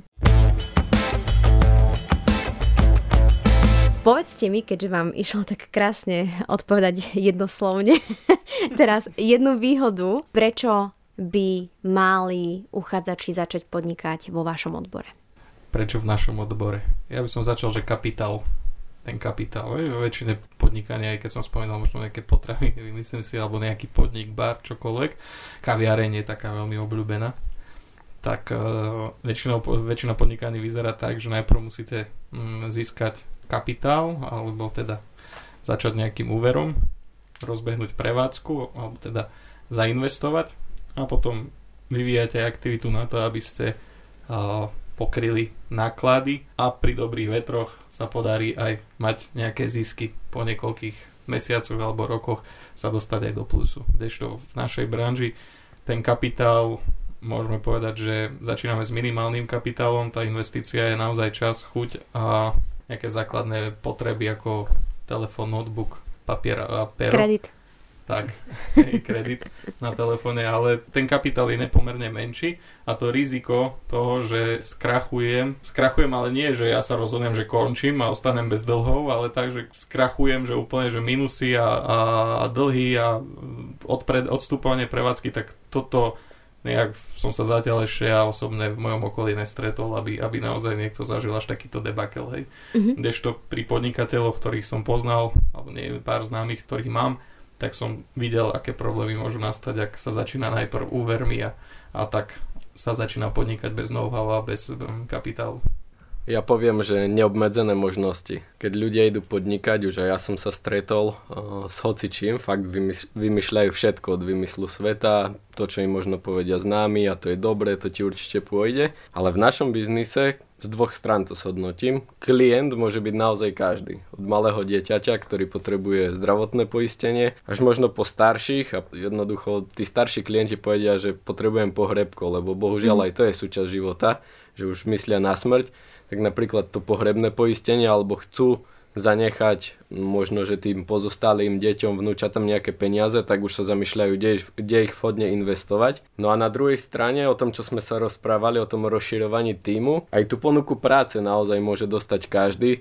Povedzte mi, keďže vám išlo tak krásne odpovedať jednoslovne, teraz jednu výhodu, prečo by mali uchádzači začať podnikať vo vašom odbore? Prečo v našom odbore? Ja by som začal, že kapitál. Ten kapitál. Väčšine podnikania, aj keď som spomínal možno nejaké potraviny, myslím si, alebo nejaký podnik, bar, čokoľvek. Kaviareň je taká veľmi obľúbená. Tak väčšina, väčšina podnikaní vyzerá tak, že najprv musíte získať kapitál, alebo teda začať nejakým úverom, rozbehnúť prevádzku, alebo teda zainvestovať. A potom vyvíjate aktivitu na to, aby ste uh, pokryli náklady, a pri dobrých vetroch sa podarí aj mať nejaké zisky. Po niekoľkých mesiacoch alebo rokoch sa dostať aj do plusu. Kdežto v našej branži ten kapitál, môžeme povedať, že začíname s minimálnym kapitálom, tá investícia je naozaj čas, chuť a nejaké základné potreby ako telefón, notebook, papier a pero. Kredit. Tak, kredit na telefóne, ale ten kapitál je nepomerne menší a to riziko toho, že skrachujem, skrachujem ale nie, že ja sa rozhodnem, že končím a ostanem bez dlhov, ale tak, že skrachujem, že úplne, že minusy a, a, a dlhy a odpred, odstúpovanie prevádzky, tak toto nejak som sa zatiaľ ešte ja osobne v mojom okolí nestretol, aby, aby naozaj niekto zažil až takýto debakel, hej. Mm-hmm. Kdežto pri podnikateľoch, ktorých som poznal, alebo nie, pár známych, ktorých mám, tak som videl, aké problémy môžu nastať, ak sa začína najprv úvermi a, a tak sa začína podnikať bez know-how a bez kapitálu. Ja poviem, že neobmedzené možnosti. Keď ľudia idú podnikať, už aj ja som sa stretol uh, s hocičím, fakt vymysl- vymyšľajú všetko od vymyslu sveta, to, čo im možno povedia známi, a to je dobré, to ti určite pôjde. Ale v našom biznise z dvoch strán to shodnotím. Klient môže byť naozaj každý. Od malého dieťaťa, ktorý potrebuje zdravotné poistenie, až možno po starších, a jednoducho tí starší klienti povedia, že potrebujem pohrebko, lebo bohužiaľ aj to je súčasť života, že už myslia na smrť, tak napríklad to pohrebné poistenie, alebo chcú zanechať možno, že tým pozostalým deťom, vnúčatám nejaké peniaze, tak už sa zamýšľajú, kde, kde ich vhodne investovať. No a na druhej strane, o tom, čo sme sa rozprávali, o tom rozširovaní tímu, aj tú ponuku práce naozaj môže dostať každý.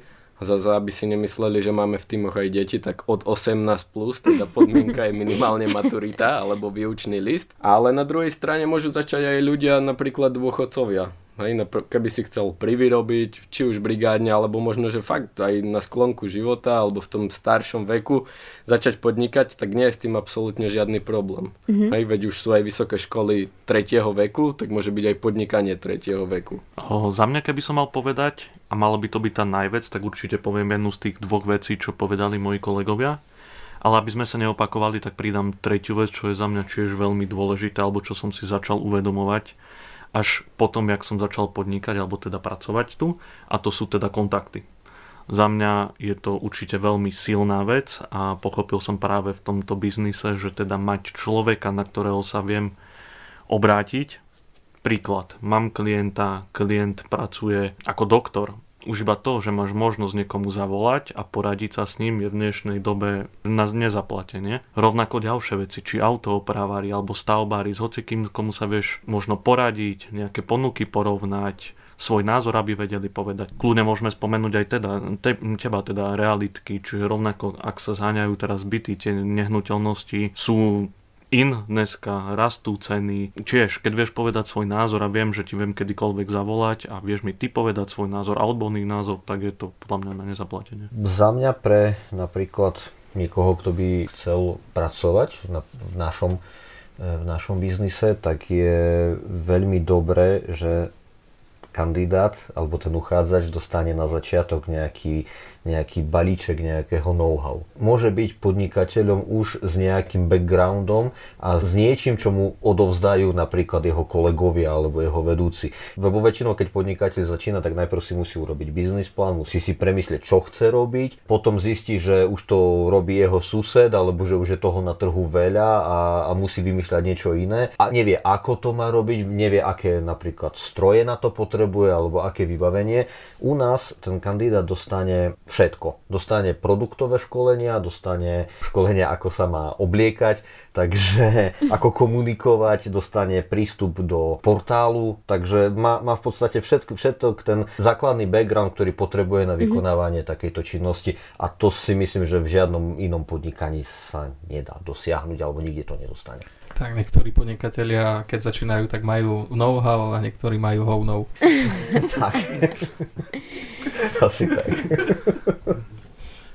Zaza, aby si nemysleli, že máme v tímoch aj deti, tak od osemnásť plus, teda podmienka je minimálne maturita alebo výučný list. Ale na druhej strane môžu začať aj ľudia, napríklad dôchodcovia. Hej, keby si chcel privyrobiť, či už brigádne, alebo možno, že fakt aj na sklonku života, alebo v tom staršom veku začať podnikať, tak nie je s tým absolútne žiadny problém. Mm-hmm. Hej, veď už sú aj vysoké školy tretieho veku, tak môže byť aj podnikanie tretieho veku. O, za mňa, keby som mal povedať, a malo by to byť tá najvec, tak určite poviem jednu z tých dvoch vecí, čo povedali moji kolegovia. Ale aby sme sa neopakovali, tak pridám tretiu vec, čo je za mňa tiež veľmi dôležitá, alebo čo som si začal uvedomovať až potom, jak som začal podnikať alebo teda pracovať tu, a to sú teda kontakty. Za mňa je to určite veľmi silná vec a pochopil som práve v tomto biznise, že teda mať človeka, na ktorého sa viem obrátiť. Príklad, mám klienta, klient pracuje ako doktor. Už iba to, že máš možnosť niekomu zavolať a poradiť sa s ním, je v dnešnej dobe na nezaplatenie. Rovnako ďalšie veci, či autoopravári alebo stavbári, s hocikým, komu sa vieš možno poradiť, nejaké ponuky porovnať, svoj názor, aby vedeli povedať. Kľudne môžeme spomenúť aj teda, te, teba, teda realitky, čiže rovnako, ak sa zháňajú teraz byty, tie nehnuteľnosti sú in dneska, rastú ceny. Čiže keď vieš povedať svoj názor a viem, že ti viem kedykoľvek zavolať a vieš mi ty povedať svoj názor alebo iný názor, tak je to podľa mňa na nezaplatenie. Za mňa pre napríklad niekoho, kto by chcel pracovať v našom, v našom biznise, tak je veľmi dobré, že kandidát alebo ten uchádzač dostane na začiatok nejaký, nejaký balíček nejakého know-how. Môže byť podnikateľom už s nejakým backgroundom a s niečím, čo mu odovzdajú napríklad jeho kolegovia alebo jeho vedúci. Lebo väčšinou, keď podnikateľ začína, tak najprv si musí urobiť business plán, musí si premyslieť, čo chce robiť, potom zistí, že už to robí jeho sused alebo že už je toho na trhu veľa a, a musí vymýšľať niečo iné a nevie, ako to má robiť, nevie, aké napríklad stroje na to potrebuje alebo aké vybavenie. U nás ten kandidát dostane všetko. Dostane produktové školenia, dostane školenia, ako sa má obliekať, takže ako komunikovať, dostane prístup do portálu, takže má, má v podstate všetko, všetko ten základný background, ktorý potrebuje na vykonávanie takejto činnosti a to si myslím, že v žiadnom inom podnikaní sa nedá dosiahnuť alebo nikde to nedostane. Tak niektorí podnikatelia, keď začínajú, tak majú know-how a niektorí majú how-know. Tak. Asi tak.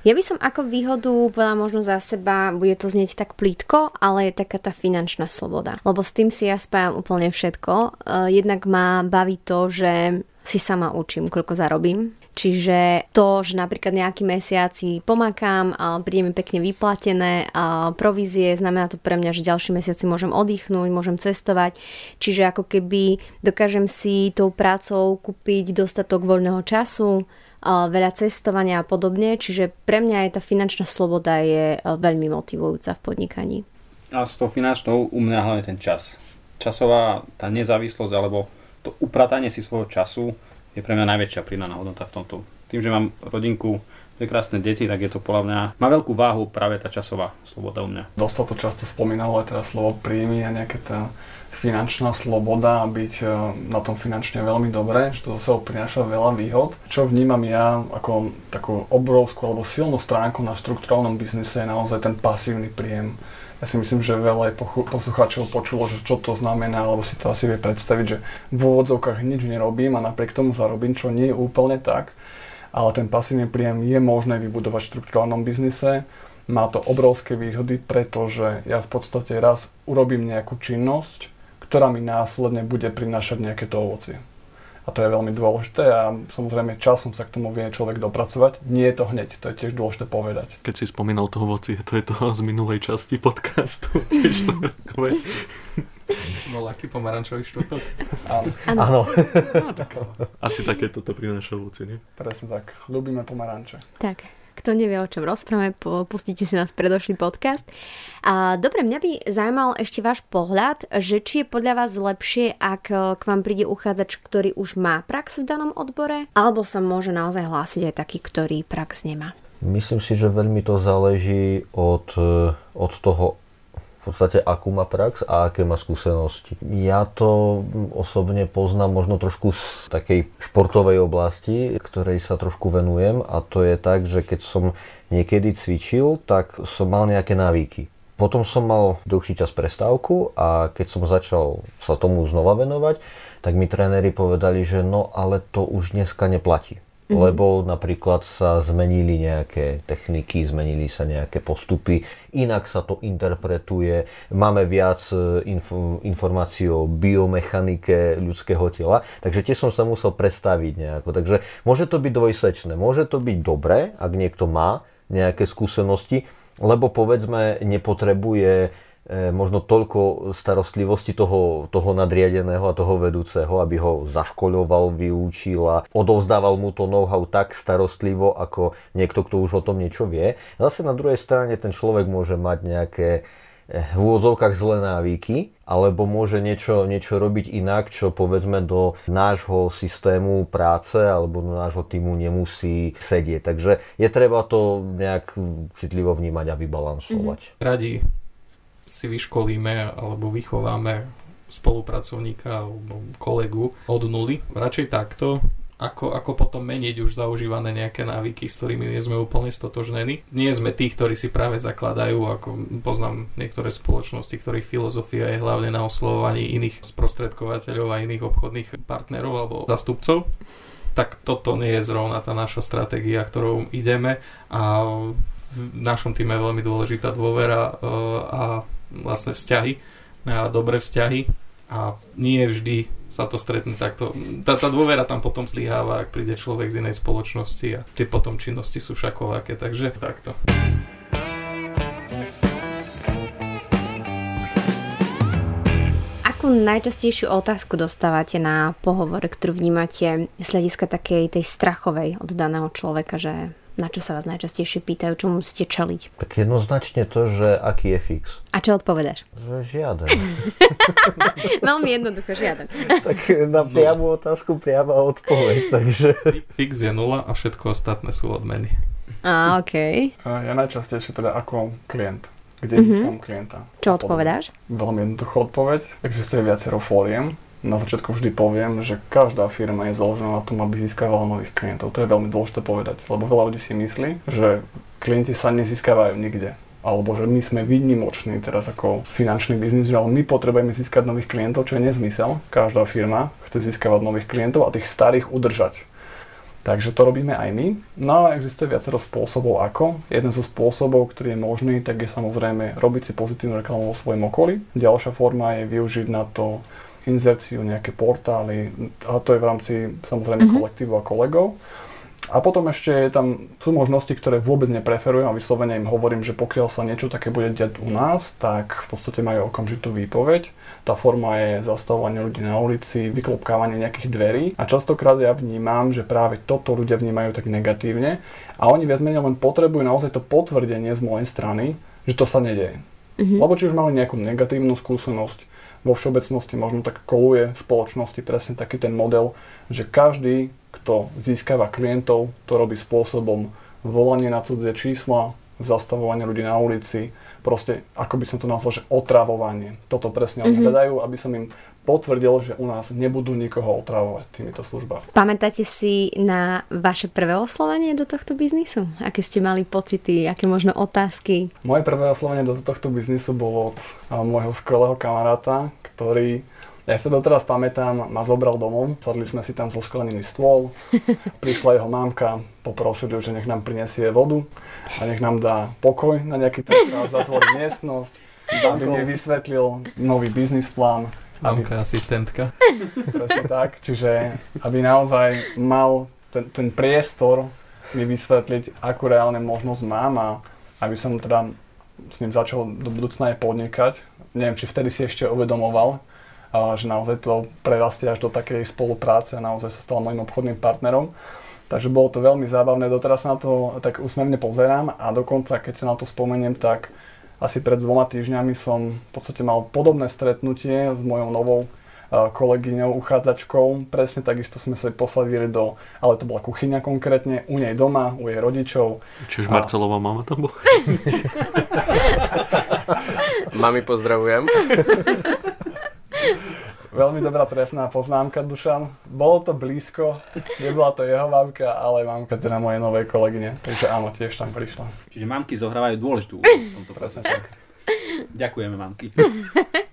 Ja by som ako výhodu bola možno za seba, bude to znieť tak plítko, ale je taká tá finančná sloboda. Lebo s tým si ja spájam úplne všetko. Jednak ma baví to, že si sama učím, koľko zarobím. Čiže to, že napríklad nejaký mesiac si pomakám, príde mi pekne vyplatené provízie, znamená to pre mňa, že ďalší mesiac si môžem oddychnúť, môžem cestovať. Čiže ako keby dokážem si tou prácou kúpiť dostatok voľného času, veľa cestovania a podobne. Čiže pre mňa aj tá finančná sloboda je veľmi motivujúca v podnikaní. A s tou finančnou u mňa hlavne ten čas. Časová tá nezávislosť alebo to upratanie si svojho času je pre mňa najväčšia pridaná hodnota v tomto. Tým, že mám rodinku, dve krásne deti, tak je to podľa mňa, má veľkú váhu práve tá časová sloboda u mňa. Dosť sa to často spomínalo aj teda slovo príjmy a nejaká tá finančná sloboda a byť na tom finančne veľmi dobre, že to zase prináša veľa výhod. Čo vnímam ja ako takú obrovskú alebo silnú stránku na štrukturálnom biznise je naozaj ten pasívny príjem. Ja si myslím, že veľa poslucháčov počulo, že čo to znamená, alebo si to asi vie predstaviť, že v úvodzovkách nič nerobím a napriek tomu zarobím, čo nie je úplne tak. Ale ten pasívny príjem je možné vybudovať v štrukturálnom biznise. Má to obrovské výhody, pretože ja v podstate raz urobím nejakú činnosť, ktorá mi následne bude prinášať nejaké to ovocie. A to je veľmi dôležité a samozrejme časom sa k tomu vie človek dopracovať. Nie je to hneď, to je tiež dôležité povedať. Keď si spomínal to ovocie, to je to z minulej časti podcastu. Bol aký pomarančový štvrtok? Áno. Asi také toto prináša ovocie, nie? Presne tak, ľúbime pomaranče. Tak, kto nevie, o čom rozprávame, pustite si nás predošlý podcast. Dobre, mňa by zaujímal ešte váš pohľad, že či je podľa vás lepšie, ak k vám príde uchádzač, ktorý už má prax v danom odbore, alebo sa môže naozaj hlásiť aj taký, ktorý prax nemá. Myslím si, že veľmi to záleží od, od toho, v podstate akú má prax a aké má skúsenosti. Ja to osobne poznám možno trošku z takej športovej oblasti, ktorej sa trošku venujem, a to je tak, že keď som niekedy cvičil, tak som mal nejaké návyky. Potom som mal dlhší čas prestávku a keď som začal sa tomu znova venovať, tak mi tréneri povedali, že no ale to už dneska neplatí. Mm-hmm. Lebo napríklad sa zmenili nejaké techniky, zmenili sa nejaké postupy, inak sa to interpretuje, máme viac inf- informácií o biomechanike ľudského tela, takže tiež som sa musel predstaviť nejako. Takže môže to byť dvojsečné, môže to byť dobré, ak niekto má nejaké skúsenosti, lebo povedzme nepotrebuje možno toľko starostlivosti toho, toho nadriadeného a toho vedúceho, aby ho zaškoľoval, vyučil a odovzdával mu to know-how tak starostlivo, ako niekto, kto už o tom niečo vie. Zase na druhej strane ten človek môže mať nejaké v úvodzovkách zlé návyky, alebo môže niečo, niečo robiť inak, čo povedzme do nášho systému práce alebo do nášho týmu nemusí sedieť. Takže je treba to nejak citlivo vnímať a vybalansovať. Mm-hmm. Radi si vyškolíme alebo vychováme spolupracovníka alebo kolegu od nuly. Radšej takto, ako, ako potom meniť už zaužívané nejaké návyky, s ktorými nie sme úplne stotožnení. Nie sme tí, ktorí si práve zakladajú, ako poznám niektoré spoločnosti, ktorých filozofia je hlavne na oslovovaní iných sprostredkovateľov a iných obchodných partnerov alebo zastupcov. Tak toto nie je zrovna tá naša stratégia, ktorou ideme, a v našom týme je veľmi dôležitá dôvera a vlastne vzťahy, a dobré vzťahy, a nie vždy sa to stretne takto. Tá, tá dôvera tam potom zlyháva, ak príde človek z inej spoločnosti, a tie potom činnosti sú všakovaké, takže takto. Akú najčastejšiu otázku dostávate na pohovor, ktorú vnímate z hľadiska takej tej strachovej od daného človeka, že na čo sa vás najčastejšie pýtajú, čo musíte čeliť? Tak jednoznačne to, že aký je fix. A čo odpovedáš? Že žiaden. Veľmi jednoducho, žiaden. Tak na priamu otázku priama odpoveď, takže... Fix je nula a všetko ostatné sú odmeny. Á, okej. Okay. Ja najčastejšie teda ako klient. Kde získam mm-hmm. klienta? Čo odpovedáš? Veľmi jednoduchá odpoveď. Existuje viacero fóriem. Na začiatku vždy poviem, že každá firma je založená na tom, aby získavala nových klientov. To je veľmi dôležité povedať, lebo veľa ľudí si myslí, že klienti sa nezískavajú nikde. Alebo že my sme výnimoční teraz ako finančný biznis, ale my potrebujeme získať nových klientov, čo je nezmysel. Každá firma chce získavať nových klientov a tých starých udržať. Takže to robíme aj my. No a existuje viacero spôsobov ako. Jeden zo spôsobov, ktorý je možný, tak je samozrejme robiť si pozitívnu reklamu vo svojom okolí. Ďalšia forma je využiť na to inzerciu, nejaké portály, a to je v rámci samozrejme mm-hmm. kolektívu a kolegov. A potom ešte je tam, sú možnosti, ktoré vôbec nepreferujem a vyslovene im hovorím, že pokiaľ sa niečo také bude diať u nás, tak v podstate majú okamžitú výpoveď. Tá forma je zastavovanie ľudí na ulici, vyklopkávanie nejakých dverí, a častokrát ja vnímam, že práve toto ľudia vnímajú tak negatívne a oni viac menej len potrebujú naozaj to potvrdenie z mojej strany, že to sa nedeje. Mm-hmm. Lebo či už mali nejakú negatívnu skúsenosť, vo všeobecnosti možno tak koluje v spoločnosti presne taký ten model, že každý, kto získava klientov, to robí spôsobom volanie na cudzie čísla, zastavovanie ľudí na ulici, proste, ako by som to nazval, že otravovanie. Toto presne mm-hmm. oni hľadajú, aby som im potvrdil, že u nás nebudú nikoho otravovať týmito službami. Pamätáte si na vaše prvé oslovenie do tohto biznisu? Aké ste mali pocity, aké možno otázky? Moje prvé oslovenie do tohto biznisu bolo od môjho skvelého kamaráta, ktorý, ja sa doteraz pamätám, ma zobral domov. Sadli sme si tam zo sklenený stôl, prišla jeho mámka, poprosili ju, že nech nám prinesie vodu a nech nám dá pokoj na nejaký ten čas, zatvorí miestnosť. Tam by mi vysvetlil nový biznis plán. Mamka, asistentka. Presne tak, čiže aby naozaj mal ten, ten priestor mi vysvetliť, akú reálne možnosť mám, a aby som teda s ním začal do budúcna aj podnikať. Neviem, či vtedy si ešte uvedomoval, že naozaj to prerastie až do takej spolupráce a naozaj sa stal mojim obchodným partnerom. Takže bolo to veľmi zábavné, doteraz sa na to tak úsmevne pozerám, a dokonca keď sa na to spomeniem, tak asi pred dvoma týždňami som v podstate mal podobné stretnutie s mojou novou kolegyňou, uchádzačkou. Presne takisto sme sa posadili do, ale to bola kuchyňa konkrétne, u nej doma, u jej rodičov. Čiže a... Marcelová mama tam bola? Mami, pozdravujem. Veľmi dobrá trefná poznámka, Dušan. Bolo to blízko, nebola to jeho mamka, ale mamka teda mojej novej kolegyne. Takže áno, tiež tam prišla. Čiže mamky zohrávajú dôležitú v tomto presne tak. Ďakujeme, mamky.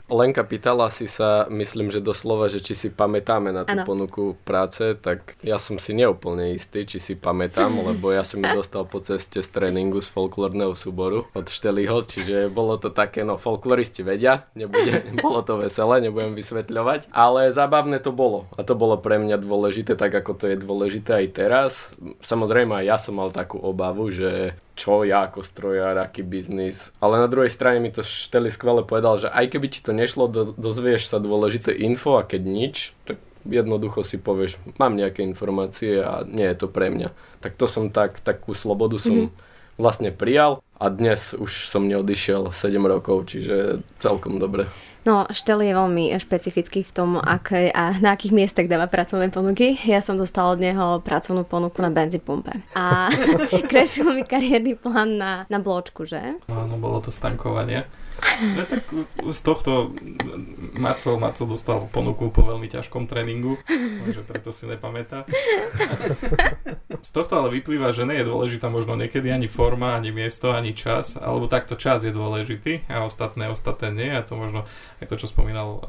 Lenka, pýtala si sa, myslím, že doslova, že či si pamätáme na tú ano. ponuku práce, tak ja som si neúplne istý, či si pamätám, lebo ja som ju dostal po ceste z tréningu z folklórneho súboru od Šteliho, čiže bolo to také, no folkloristi vedia, nebude, bolo to veselé, nebudem vysvetľovať, ale zábavné to bolo a to bolo pre mňa dôležité, tak ako to je dôležité aj teraz. Samozrejme aj ja som mal takú obavu, že čo ja ako strojár, aký biznis. Ale na druhej strane mi to Šteli skvele povedal, že aj keby ti to nešlo, do, dozvieš sa dôležité info a keď nič, tak jednoducho si povieš, mám nejaké informácie a nie je to pre mňa. Tak to som tak, takú slobodu som mm-hmm. vlastne prijal a dnes už som neodišiel sedem rokov, čiže celkom dobre. No, Šteli je veľmi špecifický v tom, aké a na akých miestach dáva pracovné ponuky. Ja som dostala od neho pracovnú ponuku na benzínpumpe. A kresil mi kariérny plán na, na bločku, že? Áno, bolo to stankovanie. No, tak z tohto Marcel, Marcel dostal ponuku po veľmi ťažkom tréningu, takže preto si nepamätá. Z tohto ale vyplýva, že nie je dôležitá možno niekedy ani forma, ani miesto, ani čas, alebo takto čas je dôležitý a ostatné, ostatné nie. A to možno aj to, čo spomínal uh,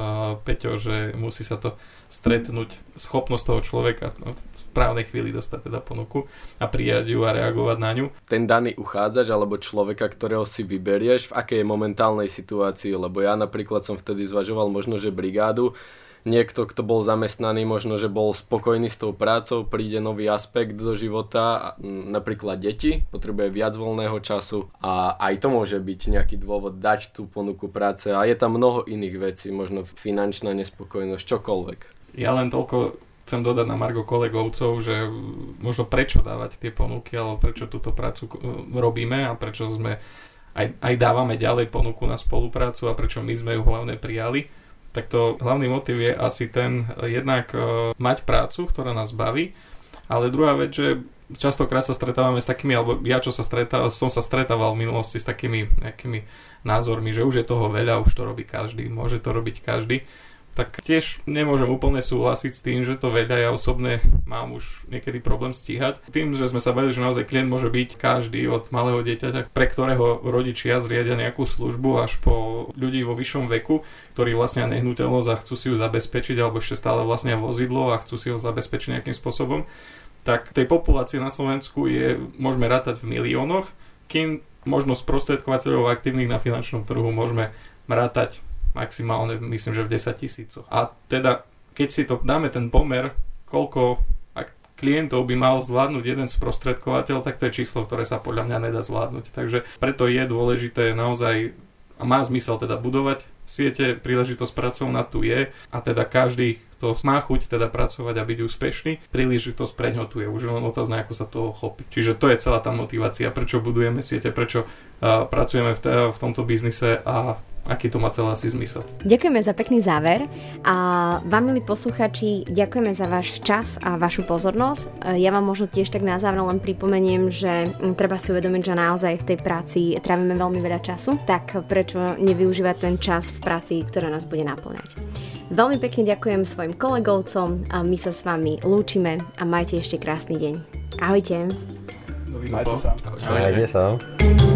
Peťo, že musí sa to stretnúť, schopnosť toho človeka v správnej chvíli dostať teda ponuku a prijať ju a reagovať na ňu. Ten daný uchádzač alebo človeka, ktorého si vyberieš, v akej je momentálne situácii, lebo ja napríklad som vtedy zvažoval možno, že brigádu, niekto, kto bol zamestnaný, možno, že bol spokojný s tou prácou, príde nový aspekt do života, napríklad deti, potrebuje viac voľného času a aj to môže byť nejaký dôvod dať tú ponuku práce a je tam mnoho iných vecí, možno finančná nespokojnosť, čokoľvek. Ja len toľko chcem dodať na margo kolegovcov, že možno prečo dávať tie ponuky, alebo prečo túto prácu robíme a prečo sme Aj, aj dávame ďalej ponuku na spoluprácu a prečo my sme ju hlavne prijali, tak to hlavný motiv je asi ten jednak e, mať prácu, ktorá nás baví, ale druhá vec, že častokrát sa stretávame s takými, alebo ja čo sa stretával, som sa stretával v minulosti s takými nejakými názormi, že už je toho veľa, už to robí každý, môže to robiť každý, tak tiež nemôžem úplne súhlasiť s tým, že to veľa, ja osobne mám už niekedy problém stíhať. Tým, že sme sa bavili, že naozaj klient môže byť každý od malého dieťaťa, pre ktorého rodičia zriadia nejakú službu, až po ľudí vo vyššom veku, ktorí vlastnia nehnuteľnosť a chcú si ju zabezpečiť, alebo ešte stále vlastnia vozidlo a chcú si ho zabezpečiť nejakým spôsobom, tak tej populácie na Slovensku je, môžeme rátať v miliónoch, kým možno sprostredkovateľov aktívnych na finančnom trhu môžeme rátať maximálne, myslím, že v desať tisícoch. A teda, keď si to dáme ten pomer, koľko ak klientov by mal zvládnuť jeden sprostredkovateľ, tak to je číslo, ktoré sa podľa mňa nedá zvládnuť. Takže preto je dôležité naozaj, a má zmysel teda budovať siete, príležitosť pracovná tu je a teda každý, kto má chuť teda pracovať a byť úspešný, príležitosť preňho tu je. Už len otázna, ako sa toho chopí. Čiže to je celá tá motivácia, prečo budujeme siete, prečo uh, pracujeme v, t- v tomto biznise a aký to má celá asi zmysel. Ďakujeme za pekný záver a vám, milí posluchači, ďakujeme za váš čas a vašu pozornosť. Ja vám možno tiež tak na záver len pripomeniem, že treba si uvedomiť, že naozaj v tej práci trávime veľmi veľa času, tak prečo nevyužívať ten čas v práci, ktorá nás bude naplňať. Veľmi pekne ďakujem svojim kolegovcom a my sa s vami lúčime a majte ešte krásny deň. Ahojte. Dovidenia. Majte sa. Ahojte. Ahojte. Ahojte.